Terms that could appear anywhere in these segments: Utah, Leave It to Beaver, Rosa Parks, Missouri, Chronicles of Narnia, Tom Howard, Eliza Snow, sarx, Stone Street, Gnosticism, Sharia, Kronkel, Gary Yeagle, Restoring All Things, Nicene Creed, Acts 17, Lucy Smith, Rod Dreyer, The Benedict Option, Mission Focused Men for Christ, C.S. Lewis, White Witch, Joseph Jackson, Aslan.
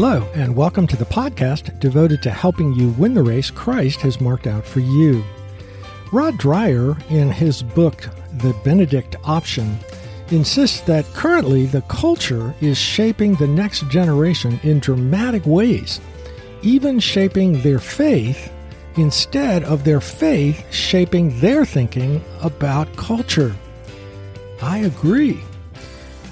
Hello, and welcome to the podcast devoted to helping you win the race Christ has marked out for you. Rod Dreyer, in his book, The Benedict Option, insists that currently the culture is shaping the next generation in dramatic ways, even shaping their faith instead of their faith shaping their thinking about culture. I agree.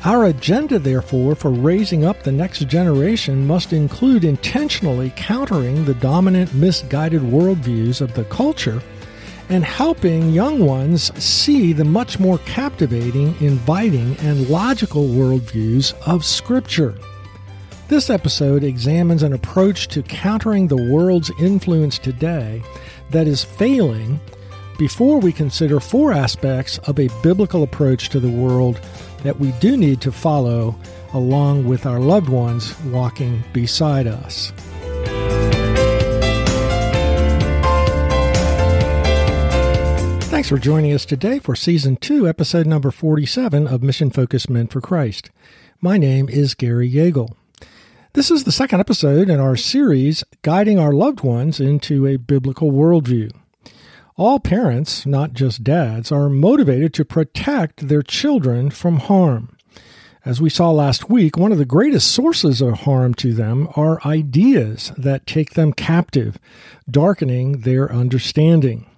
Our agenda, therefore, for raising up the next generation must include intentionally countering the dominant misguided worldviews of the culture and helping young ones see the much more captivating, inviting, and logical worldviews of Scripture. This episode examines an approach to countering the world's influence today that is failing before we consider four aspects of a biblical approach to the world that we do need to follow along with our loved ones walking beside us. Thanks for joining us today for Season 2, Episode number 47 of Mission Focused Men for Christ. My name is Gary Yeagle. This is the second episode in our series, Guiding Our Loved Ones into a Biblical Worldview. All parents, not just dads, are motivated to protect their children from harm. As we saw last week, one of the greatest sources of harm to them are ideas that take them captive, darkening their understanding.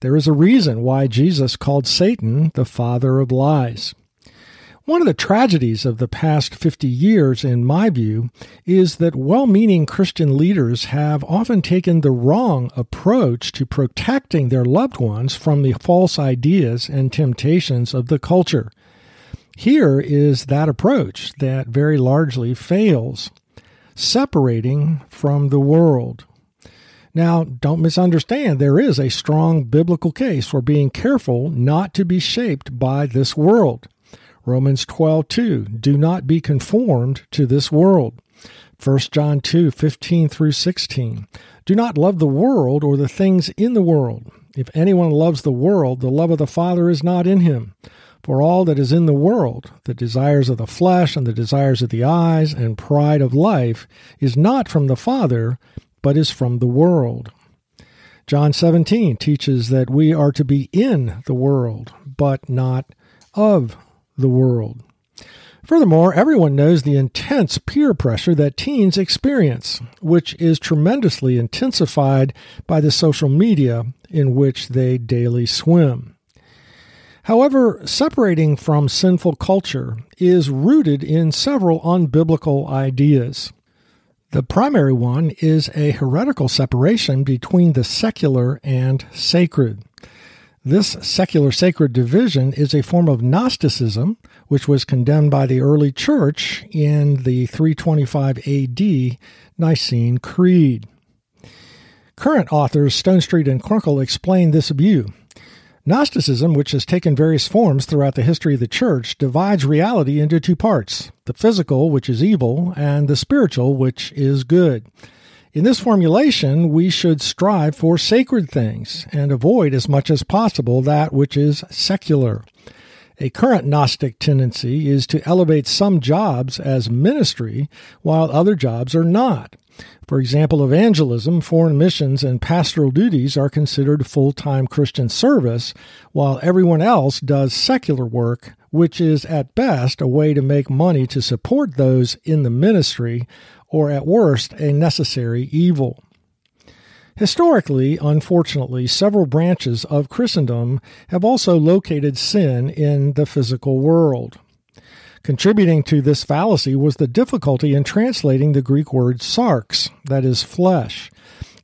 There is a reason why Jesus called Satan the father of lies. One of the tragedies of the past 50 years, in my view, is that well-meaning Christian leaders have often taken the wrong approach to protecting their loved ones from the false ideas and temptations of the culture. Here is that approach that very largely fails: separating from the world. Now, don't misunderstand, there is a strong biblical case for being careful not to be shaped by this world. Romans 12:2, do not be conformed to this world. 1 John 2:15 through 16, do not love the world or the things in the world. If anyone loves the world, the love of the Father is not in him. For all that is in the world, the desires of the flesh and the desires of the eyes and pride of life, is not from the Father, but is from the world. John 17 teaches that we are to be in the world, but not of the world. Furthermore, everyone knows the intense peer pressure that teens experience, which is tremendously intensified by the social media in which they daily swim. However, separating from sinful culture is rooted in several unbiblical ideas. The primary one is a heretical separation between the secular and sacred. This secular-sacred division is a form of Gnosticism, which was condemned by the early church in the 325 AD Nicene Creed. Current authors Stone Street and Kronkel explain this view. Gnosticism, which has taken various forms throughout the history of the church, divides reality into two parts: the physical, which is evil, and the spiritual, which is good. In this formulation, we should strive for sacred things and avoid as much as possible that which is secular. A current Gnostic tendency is to elevate some jobs as ministry while other jobs are not. For example, evangelism, foreign missions, and pastoral duties are considered full-time Christian service, while everyone else does secular work, which is at best a way to make money to support those in the ministry, or at worst, a necessary evil. Historically, unfortunately, several branches of Christendom have also located sin in the physical world. Contributing to this fallacy was the difficulty in translating the Greek word sarx, that is, flesh.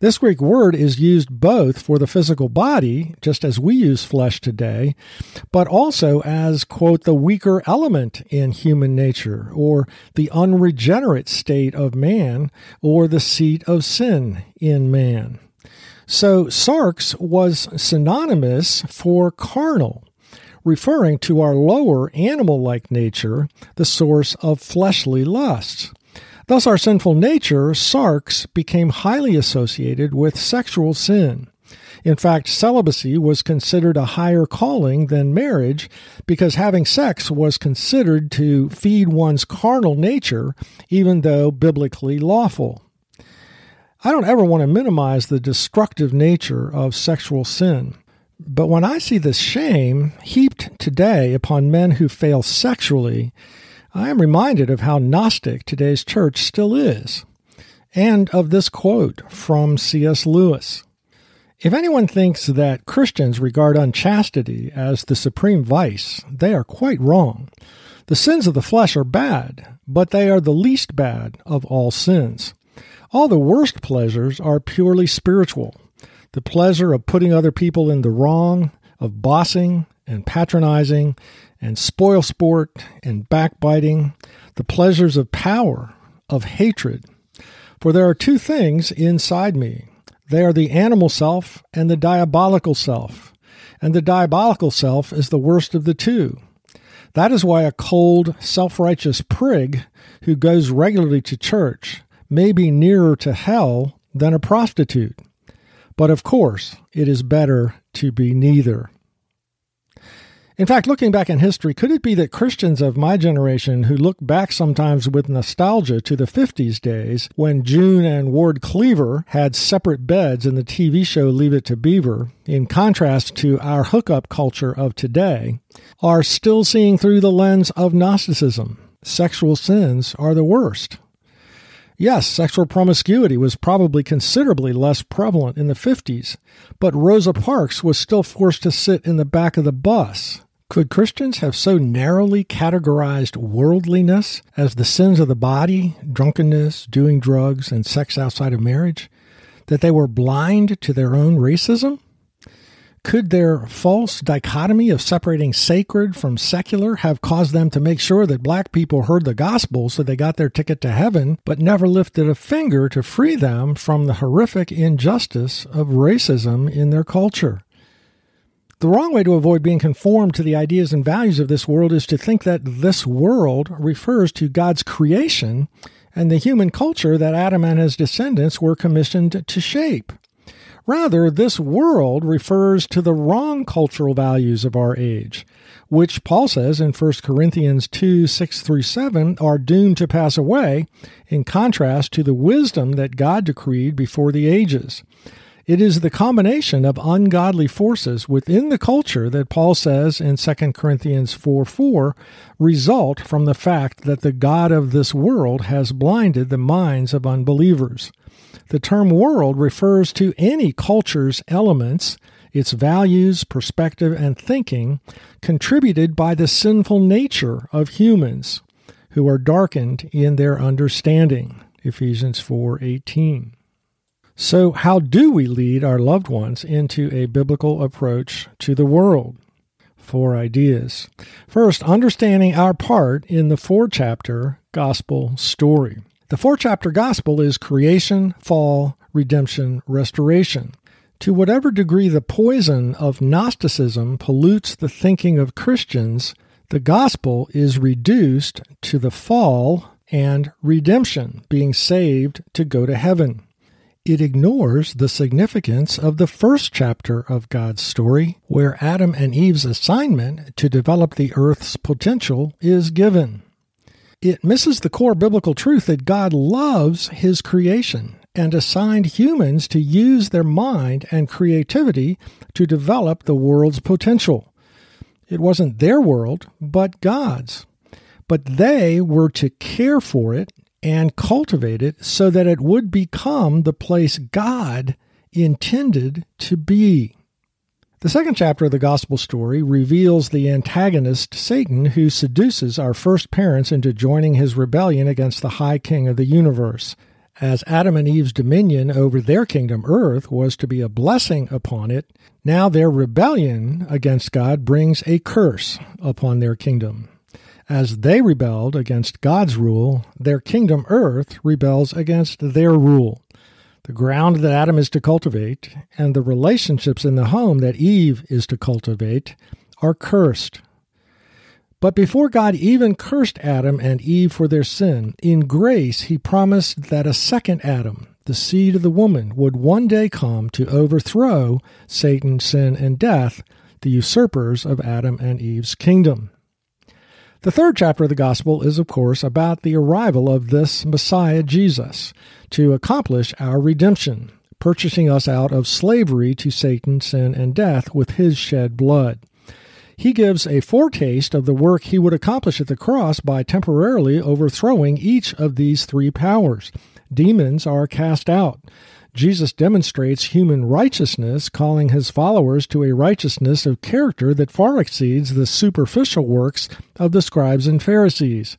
This Greek word is used both for the physical body, just as we use flesh today, but also as, quote, the weaker element in human nature, or the unregenerate state of man, or the seat of sin in man. So sarx was synonymous for carnal, referring to our lower animal-like nature, the source of fleshly lusts. Thus, our sinful nature, sarx, became highly associated with sexual sin. In fact, celibacy was considered a higher calling than marriage because having sex was considered to feed one's carnal nature, even though biblically lawful. I don't ever want to minimize the destructive nature of sexual sin. But when I see the shame heaped today upon men who fail sexually, I am reminded of how Gnostic today's church still is, and of this quote from C.S. Lewis. If anyone thinks that Christians regard unchastity as the supreme vice, they are quite wrong. The sins of the flesh are bad, but they are the least bad of all sins. All the worst pleasures are purely spiritual. The pleasure of putting other people in the wrong, of bossing and patronizing and spoil sport and backbiting, the pleasures of power, of hatred. For there are two things inside me. They are the animal self and the diabolical self. And the diabolical self is the worst of the two. That is why a cold, self-righteous prig who goes regularly to church may be nearer to hell than a prostitute. But of course, it is better to be neither. In fact, looking back in history, could it be that Christians of my generation who look back sometimes with nostalgia to the 50s days when June and Ward Cleaver had separate beds in the TV show Leave It to Beaver, in contrast to our hookup culture of today, are still seeing through the lens of Gnosticism? Sexual sins are the worst. Yes, sexual promiscuity was probably considerably less prevalent in the 50s, but Rosa Parks was still forced to sit in the back of the bus. Could Christians have so narrowly categorized worldliness as the sins of the body, drunkenness, doing drugs, and sex outside of marriage, that they were blind to their own racism? Could their false dichotomy of separating sacred from secular have caused them to make sure that black people heard the gospel so they got their ticket to heaven, but never lifted a finger to free them from the horrific injustice of racism in their culture? The wrong way to avoid being conformed to the ideas and values of this world is to think that this world refers to God's creation and the human culture that Adam and his descendants were commissioned to shape. Rather, this world refers to the wrong cultural values of our age, which Paul says in 1 Corinthians 2, 6 through 7 are doomed to pass away, in contrast to the wisdom that God decreed before the ages. It is the combination of ungodly forces within the culture that Paul says in 2 Corinthians 4, 4 result from the fact that the God of this world has blinded the minds of unbelievers. The term world refers to any culture's elements, its values, perspective, and thinking contributed by the sinful nature of humans who are darkened in their understanding, Ephesians 4:18. So how do we lead our loved ones into a biblical approach to the world? Four ideas. First, understanding our part in the four-chapter gospel story. The four-chapter gospel is creation, fall, redemption, restoration. To whatever degree the poison of Gnosticism pollutes the thinking of Christians, the gospel is reduced to the fall and redemption, being saved to go to heaven. It ignores the significance of the first chapter of God's story, where Adam and Eve's assignment to develop the earth's potential is given. It misses the core biblical truth that God loves his creation and assigned humans to use their mind and creativity to develop the world's potential. It wasn't their world, but God's. But they were to care for it and cultivate it so that it would become the place God intended to be. The second chapter of the gospel story reveals the antagonist, Satan, who seduces our first parents into joining his rebellion against the high king of the universe. As Adam and Eve's dominion over their kingdom, earth, was to be a blessing upon it, now their rebellion against God brings a curse upon their kingdom. As they rebelled against God's rule, their kingdom, earth, rebels against their rule. The ground that Adam is to cultivate and the relationships in the home that Eve is to cultivate are cursed. But before God even cursed Adam and Eve for their sin, in grace he promised that a second Adam, the seed of the woman would one day come to overthrow Satan, sin, and death, the usurpers of Adam and Eve's kingdom. The third chapter of the Gospel is, of course, about the arrival of this Messiah, Jesus, to accomplish our redemption, purchasing us out of slavery to Satan, sin, and death with his shed blood. He gives a foretaste of the work he would accomplish at the cross by temporarily overthrowing each of these three powers. Demons are cast out. Jesus demonstrates human righteousness, calling his followers to a righteousness of character that far exceeds the superficial works of the scribes and Pharisees.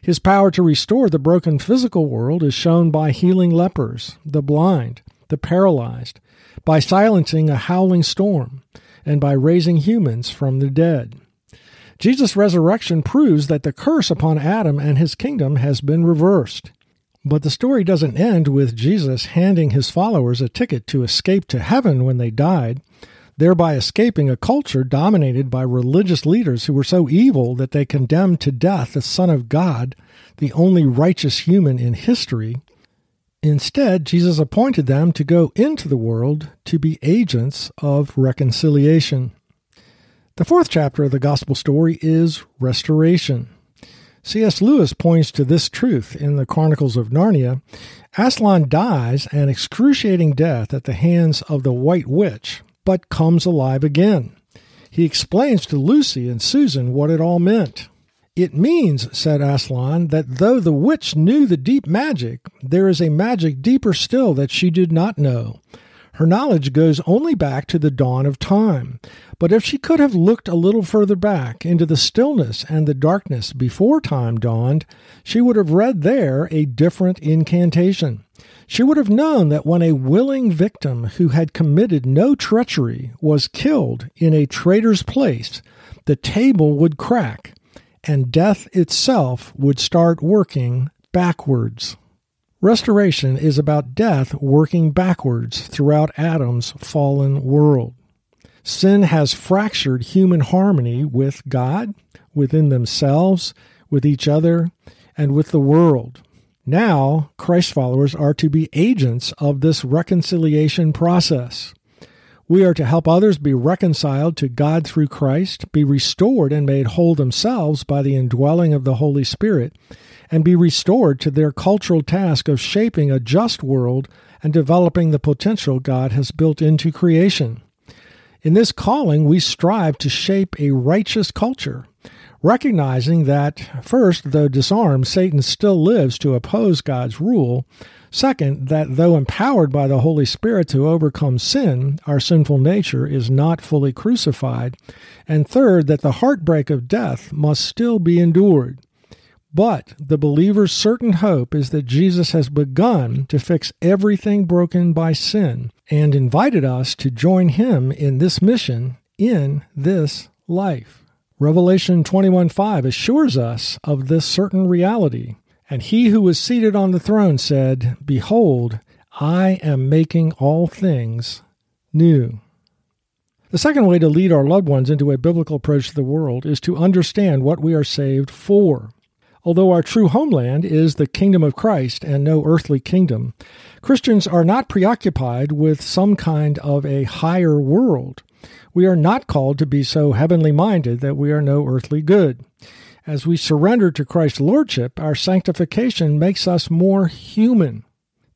His power to restore the broken physical world is shown by healing lepers, the blind, the paralyzed, by silencing a howling storm, and by raising humans from the dead. Jesus' resurrection proves that the curse upon Adam and his kingdom has been reversed. But the story doesn't end with Jesus handing his followers a ticket to escape to heaven when they died, thereby escaping a culture dominated by religious leaders who were so evil that they condemned to death the Son of God, the only righteous human in history. Instead, Jesus appointed them to go into the world to be agents of reconciliation. The fourth chapter of the gospel story is restoration. C.S. Lewis points to this truth in the Chronicles of Narnia. Aslan dies an excruciating death at the hands of the White Witch, but comes alive again. He explains to Lucy and Susan what it all meant. "It means," said Aslan, "that though the witch knew the deep magic, there is a magic deeper still that she did not know. Her knowledge goes only back to the dawn of time, but if she could have looked a little further back into the stillness and the darkness before time dawned, she would have read there a different incantation. She would have known that when a willing victim who had committed no treachery was killed in a traitor's place, the table would crack, and death itself would start working backwards." Restoration is about death working backwards throughout Adam's fallen world. Sin has fractured human harmony with God, within themselves, with each other, and with the world. Now, Christ followers are to be agents of this reconciliation process. We are to help others be reconciled to God through Christ, be restored and made whole themselves by the indwelling of the Holy Spirit, and be restored to their cultural task of shaping a just world and developing the potential God has built into creation. In this calling, we strive to shape a righteous culture, recognizing that, first, though disarmed, Satan still lives to oppose God's rule. Second, that though empowered by the Holy Spirit to overcome sin, our sinful nature is not fully crucified. And third, that the heartbreak of death must still be endured. But the believer's certain hope is that Jesus has begun to fix everything broken by sin and invited us to join him in this mission in this life. Revelation 21:5 assures us of this certain reality. And he who was seated on the throne said, "Behold, I am making all things new." The second way to lead our loved ones into a biblical approach to the world is to understand what we are saved for. Although our true homeland is the kingdom of Christ and no earthly kingdom, Christians are not preoccupied with some kind of a higher world. We are not called to be so heavenly minded that we are no earthly good. As we surrender to Christ's lordship, our sanctification makes us more human.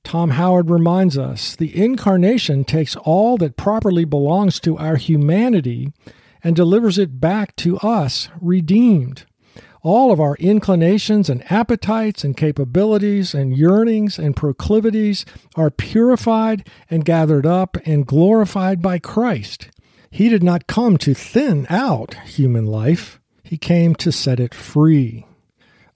Tom Howard reminds us, "The incarnation takes all that properly belongs to our humanity and delivers it back to us, redeemed. All of our inclinations and appetites and capabilities and yearnings and proclivities are purified and gathered up and glorified by Christ. He did not come to thin out human life. He came to set it free.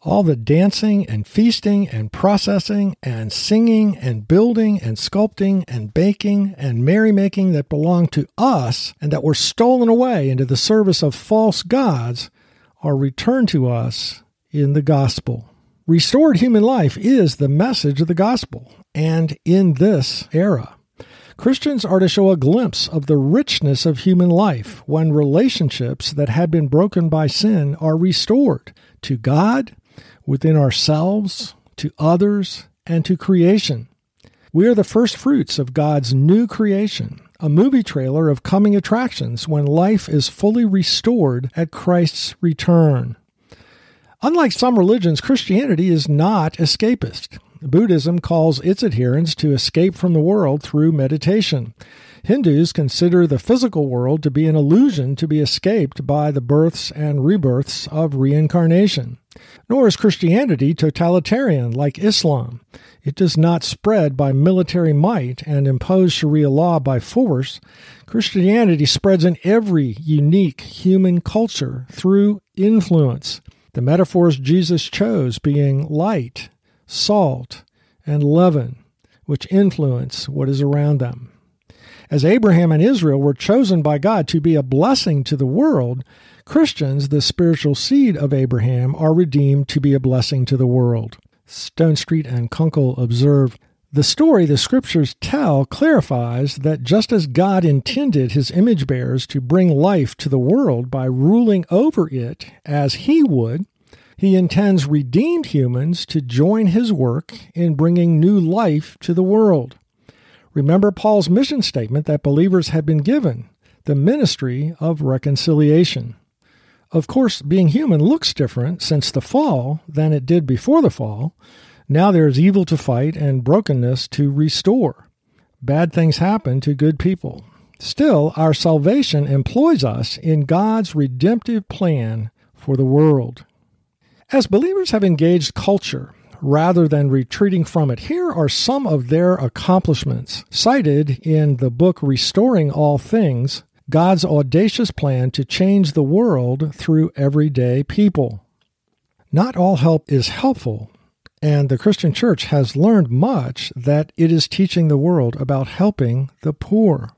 All the dancing and feasting and processing and singing and building and sculpting and baking and merrymaking that belonged to us and that were stolen away into the service of false gods are returned to us in the gospel." Restored human life is the message of the gospel, and in this era, Christians are to show a glimpse of the richness of human life when relationships that had been broken by sin are restored to God, within ourselves, to others, and to creation. We are the first fruits of God's new creation, a movie trailer of coming attractions when life is fully restored at Christ's return. Unlike some religions, Christianity is not escapist. Buddhism calls its adherents to escape from the world through meditation. Hindus consider the physical world to be an illusion to be escaped by the births and rebirths of reincarnation. Nor is Christianity totalitarian like Islam. It does not spread by military might and impose Sharia law by force. Christianity spreads in every unique human culture through influence. The metaphors Jesus chose being light, salt, and leaven, which influence what is around them. As Abraham and Israel were chosen by God to be a blessing to the world, Christians, the spiritual seed of Abraham, are redeemed to be a blessing to the world. Stone Street and Kronkel observe, "The story the Scriptures tell clarifies that just as God intended his image bearers to bring life to the world by ruling over it as he would, he intends redeemed humans to join his work in bringing new life to the world." Remember Paul's mission statement that believers had been given, the ministry of reconciliation. Of course, being human looks different since the fall than it did before the fall. Now there is evil to fight and brokenness to restore. Bad things happen to good people. Still, our salvation employs us in God's redemptive plan for the world. As believers have engaged culture, rather than retreating from it, here are some of their accomplishments, cited in the book Restoring All Things, God's audacious plan to change the world through everyday people. Not all help is helpful, and the Christian church has learned much that it is teaching the world about helping the poor.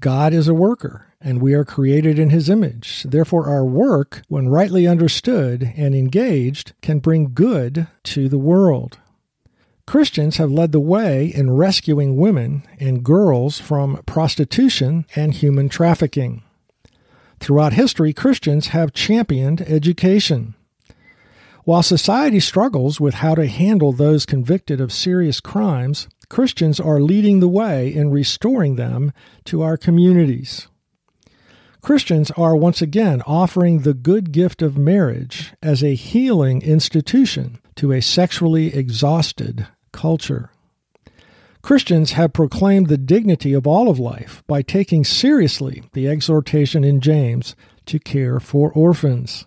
God is a worker, and we are created in his image. Therefore, our work, when rightly understood and engaged, can bring good to the world. Christians have led the way in rescuing women and girls from prostitution and human trafficking. Throughout history, Christians have championed education. While society struggles with how to handle those convicted of serious crimes, Christians are leading the way in restoring them to our communities. Christians are once again offering the good gift of marriage as a healing institution to a sexually exhausted culture. Christians have proclaimed the dignity of all of life by taking seriously the exhortation in James to care for orphans.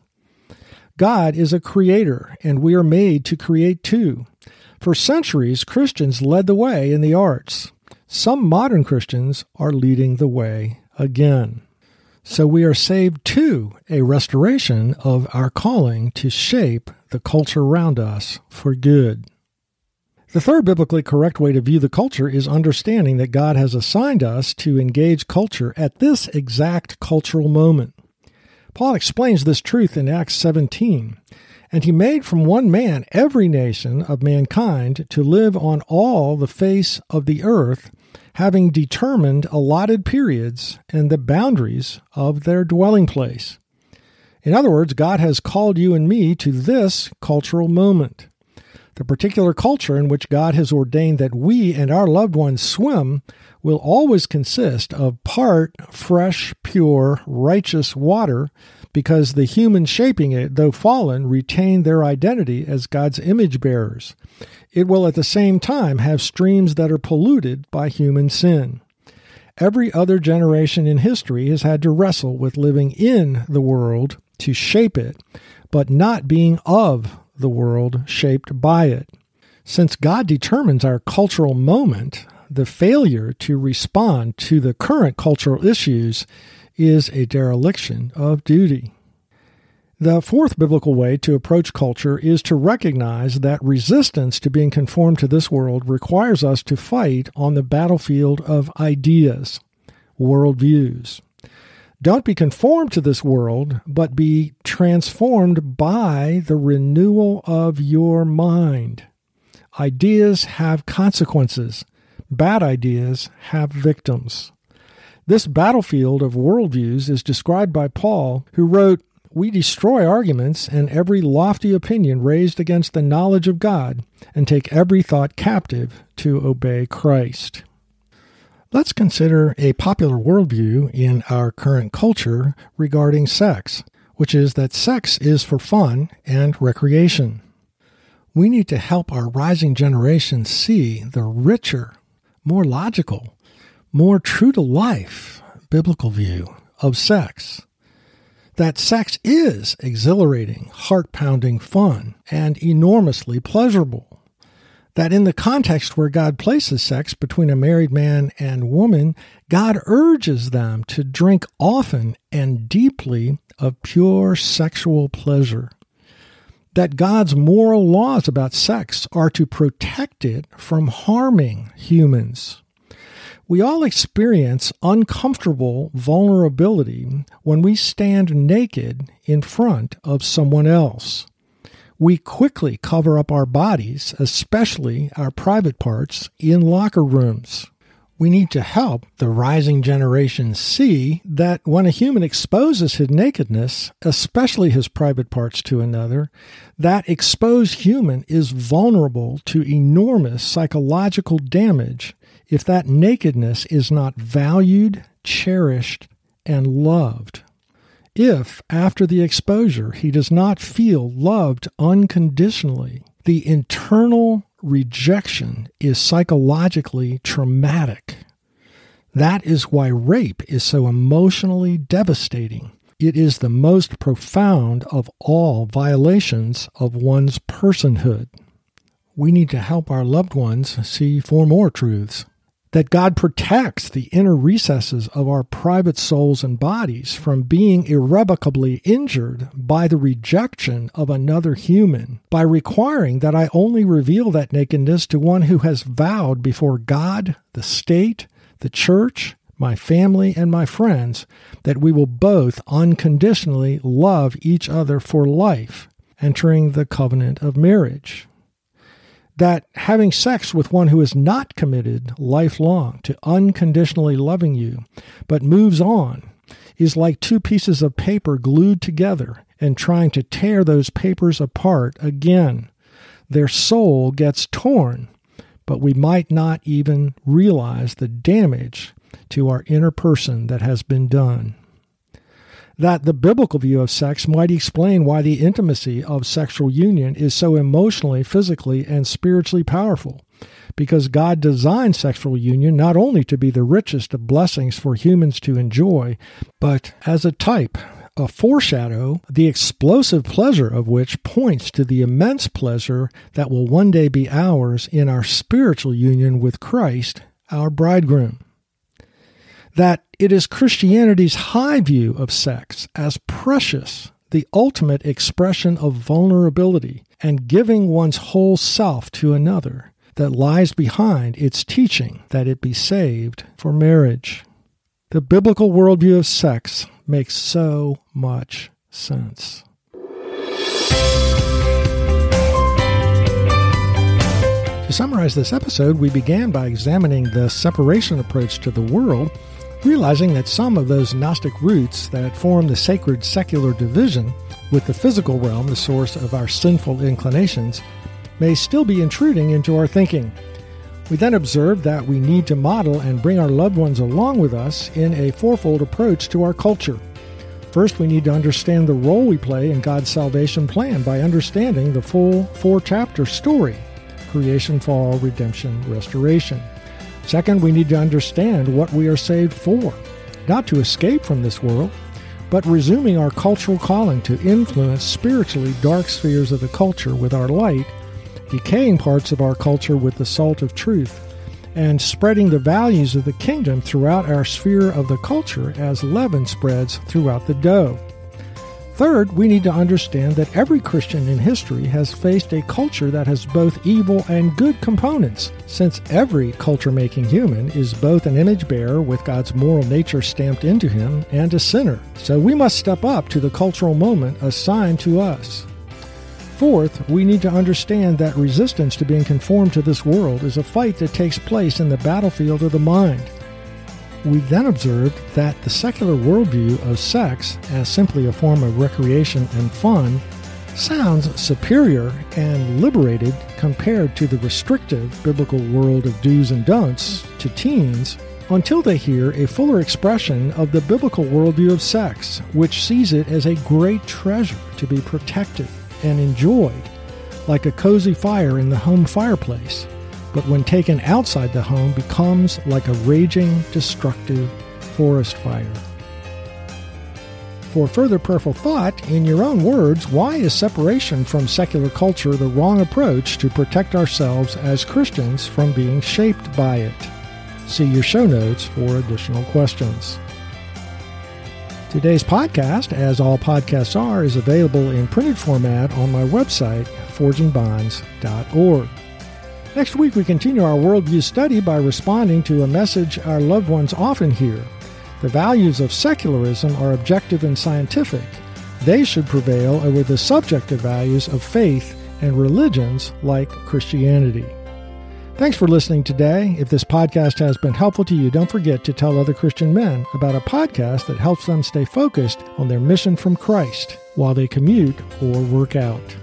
God is a creator, and we are made to create too. For centuries, Christians led the way in the arts. Some modern Christians are leading the way again. So we are saved to a restoration of our calling to shape the culture around us for good. The third biblically correct way to view the culture is understanding that God has assigned us to engage culture at this exact cultural moment. Paul explains this truth in Acts 17. "And he made from one man every nation of mankind to live on all the face of the earth, having determined allotted periods and the boundaries of their dwelling place." In other words, God has called you and me to this cultural moment. The particular culture in which God has ordained that we and our loved ones swim will always consist of part fresh, pure, righteous water, because the humans shaping it, though fallen, retain their identity as God's image bearers. It will at the same time have streams that are polluted by human sin. Every other generation in history has had to wrestle with living in the world to shape it, but not being of the world shaped by it. Since God determines our cultural moment, the failure to respond to the current cultural issues is a dereliction of duty. The fourth biblical way to approach culture is to recognize that resistance to being conformed to this world requires us to fight on the battlefield of ideas, worldviews. Don't be conformed to this world, but be transformed by the renewal of your mind. Ideas have consequences. Bad ideas have victims. This battlefield of worldviews is described by Paul, who wrote, we destroy arguments and every lofty opinion raised against the knowledge of God, and take every thought captive to obey Christ. Let's consider a popular worldview in our current culture regarding sex, which is that sex is for fun and recreation. We need to help our rising generation see the richer, more logical, more true-to-life biblical view of sex. That sex is exhilarating, heart-pounding fun, and enormously pleasurable. That in the context where God places sex between a married man and woman, God urges them to drink often and deeply of pure sexual pleasure. That God's moral laws about sex are to protect it from harming humans. We all experience uncomfortable vulnerability when we stand naked in front of someone else. We quickly cover up our bodies, especially our private parts, in locker rooms. We need to help the rising generation see that when a human exposes his nakedness, especially his private parts, to another, that exposed human is vulnerable to enormous psychological damage if that nakedness is not valued, cherished, and loved. If, after the exposure, he does not feel loved unconditionally, the internal rejection is psychologically traumatic. That is why rape is so emotionally devastating. It is the most profound of all violations of one's personhood. We need to help our loved ones see four more truths: that God protects the inner recesses of our private souls and bodies from being irrevocably injured by the rejection of another human, by requiring that I only reveal that nakedness to one who has vowed before God, the state, the church, my family, and my friends that we will both unconditionally love each other for life, entering the covenant of marriage. That having sex with one who is not committed lifelong to unconditionally loving you, but moves on, is like two pieces of paper glued together and trying to tear those papers apart again. Their soul gets torn, but we might not even realize the damage to our inner person that has been done. That the biblical view of sex might explain why the intimacy of sexual union is so emotionally, physically, and spiritually powerful, because God designed sexual union not only to be the richest of blessings for humans to enjoy, but as a type, a foreshadow, the explosive pleasure of which points to the immense pleasure that will one day be ours in our spiritual union with Christ, our bridegroom. That it is Christianity's high view of sex as precious, the ultimate expression of vulnerability and giving one's whole self to another, that lies behind its teaching that it be saved for marriage. The biblical worldview of sex makes so much sense. To summarize this episode, we began by examining the separation approach to the world, realizing that some of those Gnostic roots that form the sacred secular division with the physical realm, the source of our sinful inclinations, may still be intruding into our thinking. We then observed that we need to model and bring our loved ones along with us in a fourfold approach to our culture. First, we need to understand the role we play in God's salvation plan by understanding the full four-chapter story: creation, fall, redemption, restoration. Second, we need to understand what we are saved for, not to escape from this world, but resuming our cultural calling to influence spiritually dark spheres of the culture with our light, decaying parts of our culture with the salt of truth, and spreading the values of the kingdom throughout our sphere of the culture as leaven spreads throughout the dough. Third, we need to understand that every Christian in history has faced a culture that has both evil and good components, since every culture-making human is both an image-bearer with God's moral nature stamped into him and a sinner. So we must step up to the cultural moment assigned to us. Fourth, we need to understand that resistance to being conformed to this world is a fight that takes place in the battlefield of the mind. We then observed that the secular worldview of sex as simply a form of recreation and fun sounds superior and liberated compared to the restrictive biblical world of do's and don'ts to teens until they hear a fuller expression of the biblical worldview of sex, which sees it as a great treasure to be protected and enjoyed, like a cozy fire in the home fireplace, but when taken outside the home becomes like a raging, destructive forest fire. For further prayerful thought, in your own words, why is separation from secular culture the wrong approach to protect ourselves as Christians from being shaped by it? See your show notes for additional questions. Today's podcast, as all podcasts are, is available in printed format on my website, forgingbonds.org. Next week, we continue our worldview study by responding to a message our loved ones often hear. The values of secularism are objective and scientific. They should prevail over the subjective values of faith and religions like Christianity. Thanks for listening today. If this podcast has been helpful to you, don't forget to tell other Christian men about a podcast that helps them stay focused on their mission from Christ while they commute or work out.